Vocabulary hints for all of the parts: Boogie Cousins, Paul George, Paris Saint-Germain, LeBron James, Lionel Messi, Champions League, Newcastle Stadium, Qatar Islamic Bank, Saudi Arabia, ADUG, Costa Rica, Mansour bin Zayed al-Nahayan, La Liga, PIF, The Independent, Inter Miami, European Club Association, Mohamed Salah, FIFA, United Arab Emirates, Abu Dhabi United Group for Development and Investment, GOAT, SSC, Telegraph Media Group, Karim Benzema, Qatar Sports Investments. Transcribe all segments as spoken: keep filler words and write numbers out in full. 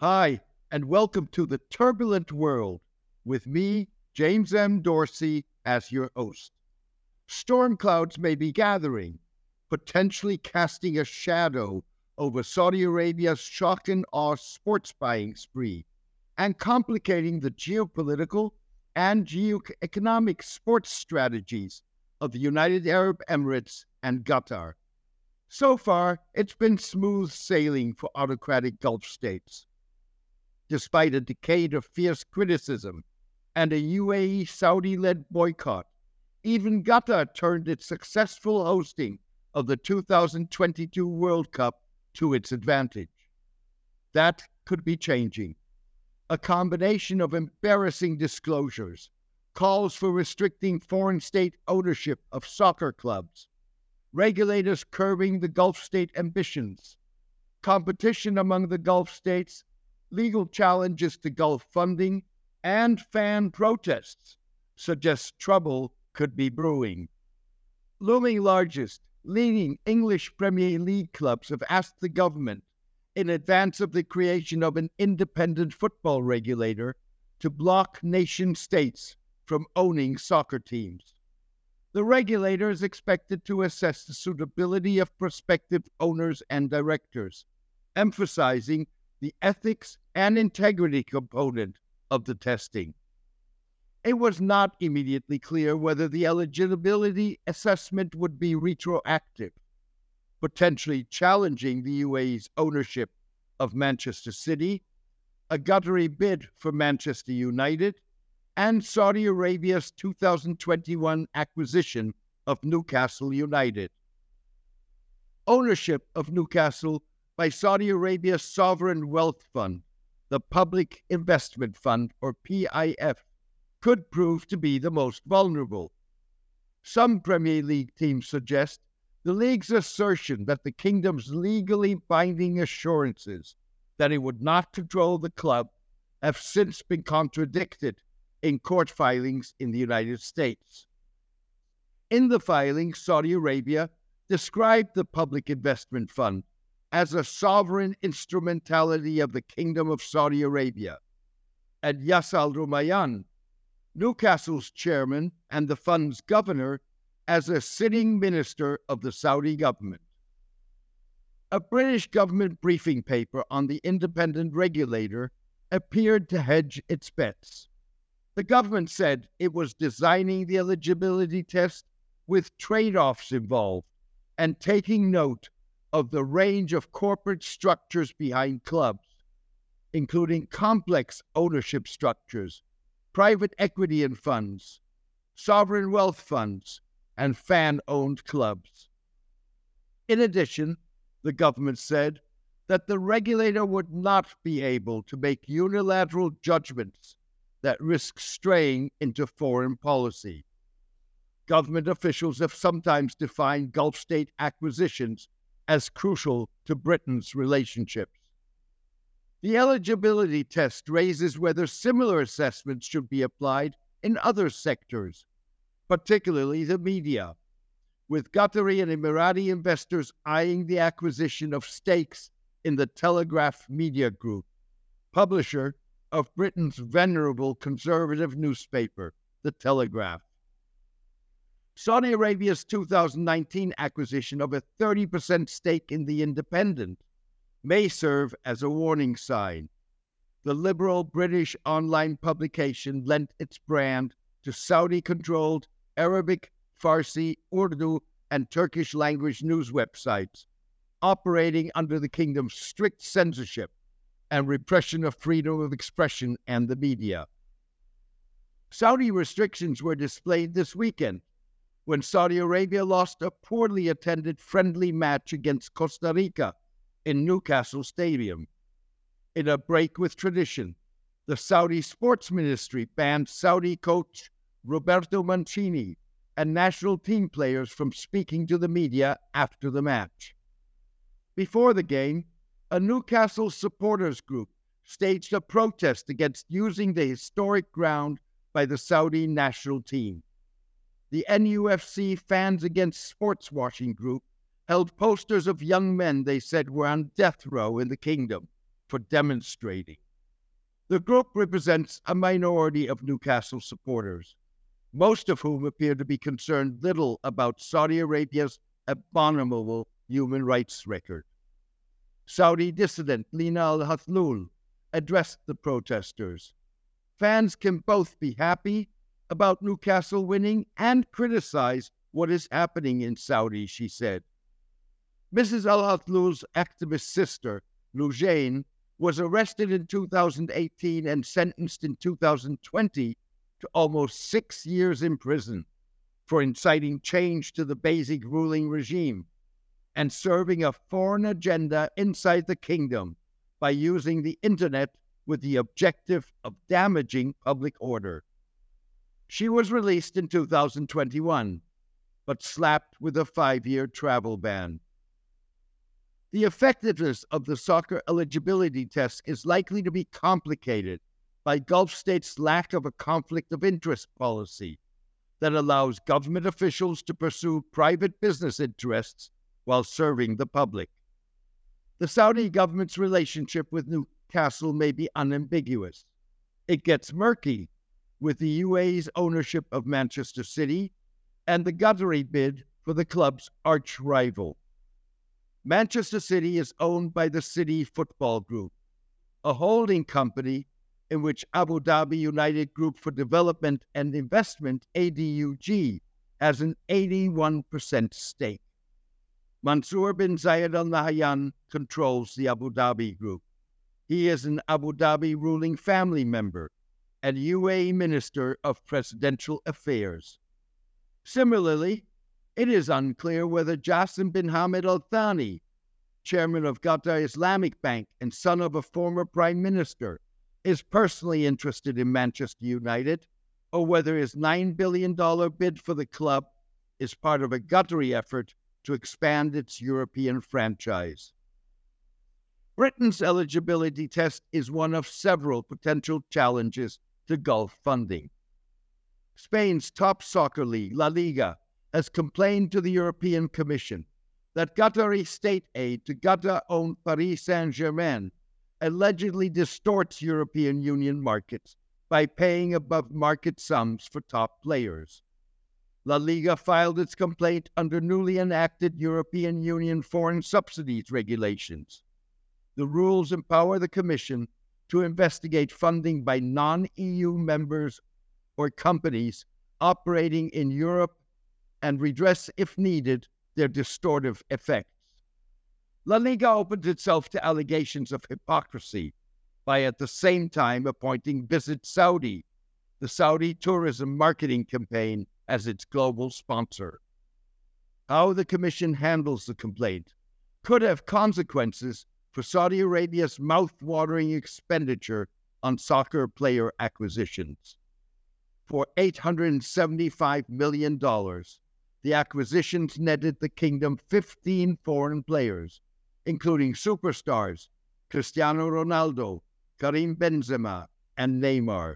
Hi, and welcome to the turbulent world with me, James M. Dorsey, as your host. Storm clouds may be gathering, potentially casting a shadow over Saudi Arabia's shock and awe sports buying spree and complicating the geopolitical and geoeconomic sports strategies of the United Arab Emirates and Qatar. So far, it's been smooth sailing for autocratic Gulf states. Despite a decade of fierce criticism and a U A E-Saudi-led boycott, even Qatar turned its successful hosting of the two thousand twenty-two World Cup to its advantage. That could be changing. A combination of embarrassing disclosures, calls for restricting foreign state ownership of soccer clubs, regulators curbing the Gulf state ambitions, competition among the Gulf states, legal challenges to Gulf funding, and fan protests suggest trouble could be brewing. Looming largest, leading English Premier League clubs have asked the government, in advance of the creation of an independent football regulator, to block nation states from owning soccer teams. The regulator is expected to assess the suitability of prospective owners and directors, emphasizing the ethics and integrity component of the testing. It was not immediately clear whether the eligibility assessment would be retroactive, potentially challenging the U A E's ownership of Manchester City, a Qatari bid for Manchester United, and Saudi Arabia's two thousand twenty-one acquisition of Newcastle United. Ownership of Newcastle by Saudi Arabia's sovereign wealth fund, the Public Investment Fund, or P I F, could prove to be the most vulnerable. Some Premier League teams suggest the league's assertion that the kingdom's legally binding assurances that it would not control the club have since been contradicted in court filings in the United States. In the filings, Saudi Arabia described the Public Investment Fund as a sovereign instrumentality of the Kingdom of Saudi Arabia, and Yas al-Rumayan, Newcastle's chairman and the fund's governor, as a sitting minister of the Saudi government. A British government briefing paper on the independent regulator appeared to hedge its bets. The government said it was designing the eligibility test with trade-offs involved and taking note of the range of corporate structures behind clubs, including complex ownership structures, private equity and funds, sovereign wealth funds, and fan-owned clubs. In addition, the government said that the regulator would not be able to make unilateral judgments that risk straying into foreign policy. Government officials have sometimes defined Gulf state acquisitions as crucial to Britain's relationships. The eligibility test raises whether similar assessments should be applied in other sectors, particularly the media, with Qatari and Emirati investors eyeing the acquisition of stakes in the Telegraph Media Group, publisher of Britain's venerable conservative newspaper, The Telegraph. Saudi Arabia's two thousand nineteen acquisition of a thirty percent stake in The Independent may serve as a warning sign. The liberal British online publication lent its brand to Saudi-controlled Arabic, Farsi, Urdu, and Turkish-language news websites operating under the kingdom's strict censorship and repression of freedom of expression and the media. Saudi restrictions were displayed this weekend when Saudi Arabia lost a poorly attended friendly match against Costa Rica in Newcastle Stadium. In a break with tradition, the Saudi Sports Ministry banned Saudi coach Roberto Mancini and national team players from speaking to the media after the match. Before the game, a Newcastle supporters group staged a protest against using the historic ground by the Saudi national team. The N U F C Fans Against Sports Washing Group held posters of young men they said were on death row in the kingdom, for demonstrating. The group represents a minority of Newcastle supporters, most of whom appear to be concerned little about Saudi Arabia's abominable human rights record. Saudi dissident Lina al-Hathloul addressed the protesters. Fans can both be happy about Newcastle winning and criticize what is happening in Saudi, she said. Missus al-Hathloul's activist sister, Loujain, was arrested in two thousand eighteen and sentenced in two thousand twenty to almost six years in prison for inciting change to the Bayesic ruling regime and serving a foreign agenda inside the kingdom by using the internet with the objective of damaging public order. She was released in two thousand twenty-one, but slapped with a five-year travel ban. The effectiveness of the soccer eligibility test is likely to be complicated by Gulf states' lack of a conflict of interest policy that allows government officials to pursue private business interests while serving the public. The Saudi government's relationship with Newcastle may be unambiguous. It gets murky with the U A E's ownership of Manchester City and the Qatari bid for the club's arch-rival. Manchester City is owned by the City Football Group, a holding company in which Abu Dhabi United Group for Development and Investment, A D U G, has an eighty-one percent stake. Mansour bin Zayed al-Nahayan controls the Abu Dhabi Group. He is an Abu Dhabi ruling family member and U A E Minister of Presidential Affairs. Similarly, it is unclear whether Jassim bin Hamad al-Thani, chairman of Qatar Islamic Bank and son of a former prime minister, is personally interested in Manchester United, or whether his nine billion dollars bid for the club is part of a Qatari effort to expand its European franchise. Britain's eligibility test is one of several potential challenges to Gulf funding. Spain's top soccer league, La Liga, has complained to the European Commission that Qatari state aid to Qatar-owned Paris Saint-Germain allegedly distorts European Union markets by paying above-market sums for top players. La Liga filed its complaint under newly enacted European Union foreign subsidies regulations. The rules empower the Commission to investigate funding by non-E U members or companies operating in Europe and redress, if needed, their distortive effects. La Liga opened itself to allegations of hypocrisy by at the same time appointing Visit Saudi, the Saudi tourism marketing campaign, as its global sponsor. How the Commission handles the complaint could have consequences for Saudi Arabia's mouth-watering expenditure on soccer player acquisitions. For eight hundred seventy-five million dollars, the acquisitions netted the kingdom fifteen foreign players, including superstars Cristiano Ronaldo, Karim Benzema, and Neymar.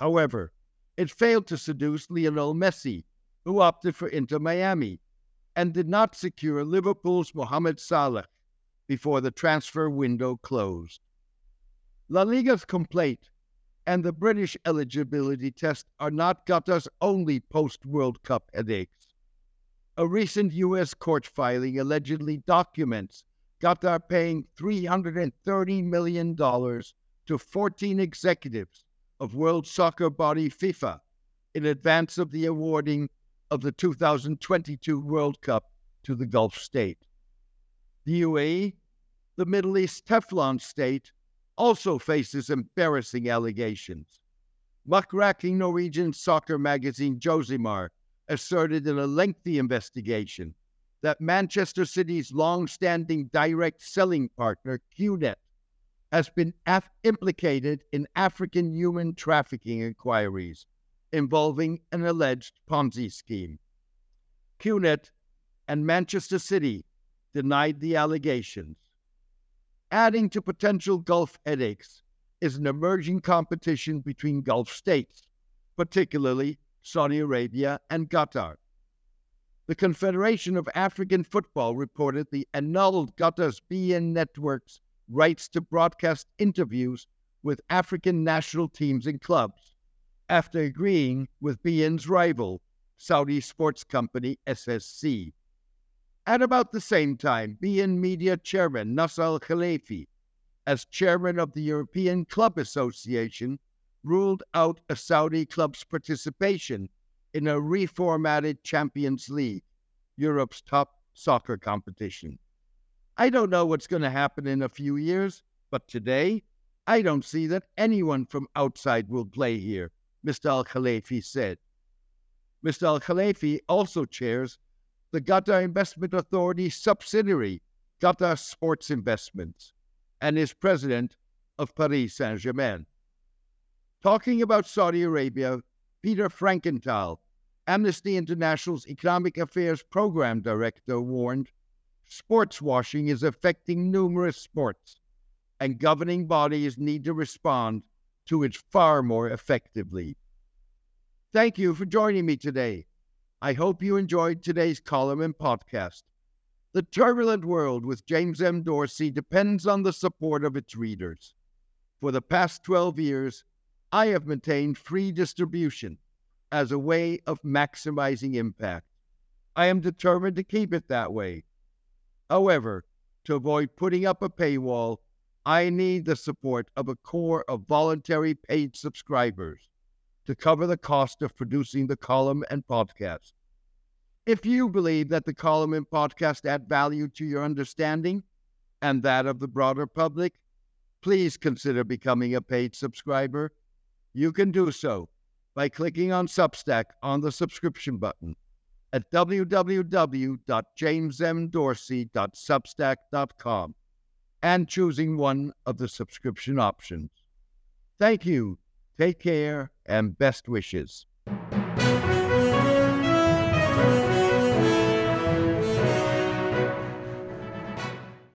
However, it failed to seduce Lionel Messi, who opted for Inter Miami, and did not secure Liverpool's Mohamed Salah before the transfer window closed. La Liga's complaint and the British eligibility test are not Qatar's only post-World Cup headaches. A recent U S court filing allegedly documents Qatar paying three hundred thirty million dollars to fourteen executives of world soccer body FIFA in advance of the awarding of the two thousand twenty-two World Cup to the Gulf state. The U A E, the Middle East Teflon state, also faces embarrassing allegations. Muckracking Norwegian soccer magazine Josimar asserted in a lengthy investigation that Manchester City's long-standing direct selling partner, Q net, has been af- implicated in African human trafficking inquiries involving an alleged Ponzi scheme. Q net and Manchester City denied the allegations. Adding to potential Gulf headaches is an emerging competition between Gulf states, particularly Saudi Arabia and Qatar. The Confederation of African Football reportedly annulled Qatar's B N Network's rights to broadcast interviews with African national teams and clubs, after agreeing with B N's rival, Saudi sports company S S C. At about the same time, B N Media chairman Nasser Al-Khalifi, as chairman of the European Club Association, ruled out a Saudi club's participation in a reformatted Champions League, Europe's top soccer competition. I don't know what's going to happen in a few years, but today, I don't see that anyone from outside will play here, Mister Al-Khalifi said. Mister Al-Khalifi also chairs the Qatar Investment Authority subsidiary, Qatar Sports Investments, and is president of Paris Saint-Germain. Talking about Saudi Arabia, Peter Frankenthal, Amnesty International's Economic Affairs Program Director, warned, sports washing is affecting numerous sports, and governing bodies need to respond to it far more effectively. Thank you for joining me today. I hope you enjoyed today's column and podcast. The turbulent world with James M. Dorsey depends on the support of its readers. For the past twelve years, I have maintained free distribution as a way of maximizing impact. I am determined to keep it that way. However, to avoid putting up a paywall, I need the support of a core of voluntary paid subscribers to cover the cost of producing the column and podcast. If you believe that the column and podcast add value to your understanding and that of the broader public, please consider becoming a paid subscriber. You can do so by clicking on Substack on the subscription button at w w w dot james m dorsey dot substack dot com and choosing one of the subscription options. Thank you, take care, and best wishes.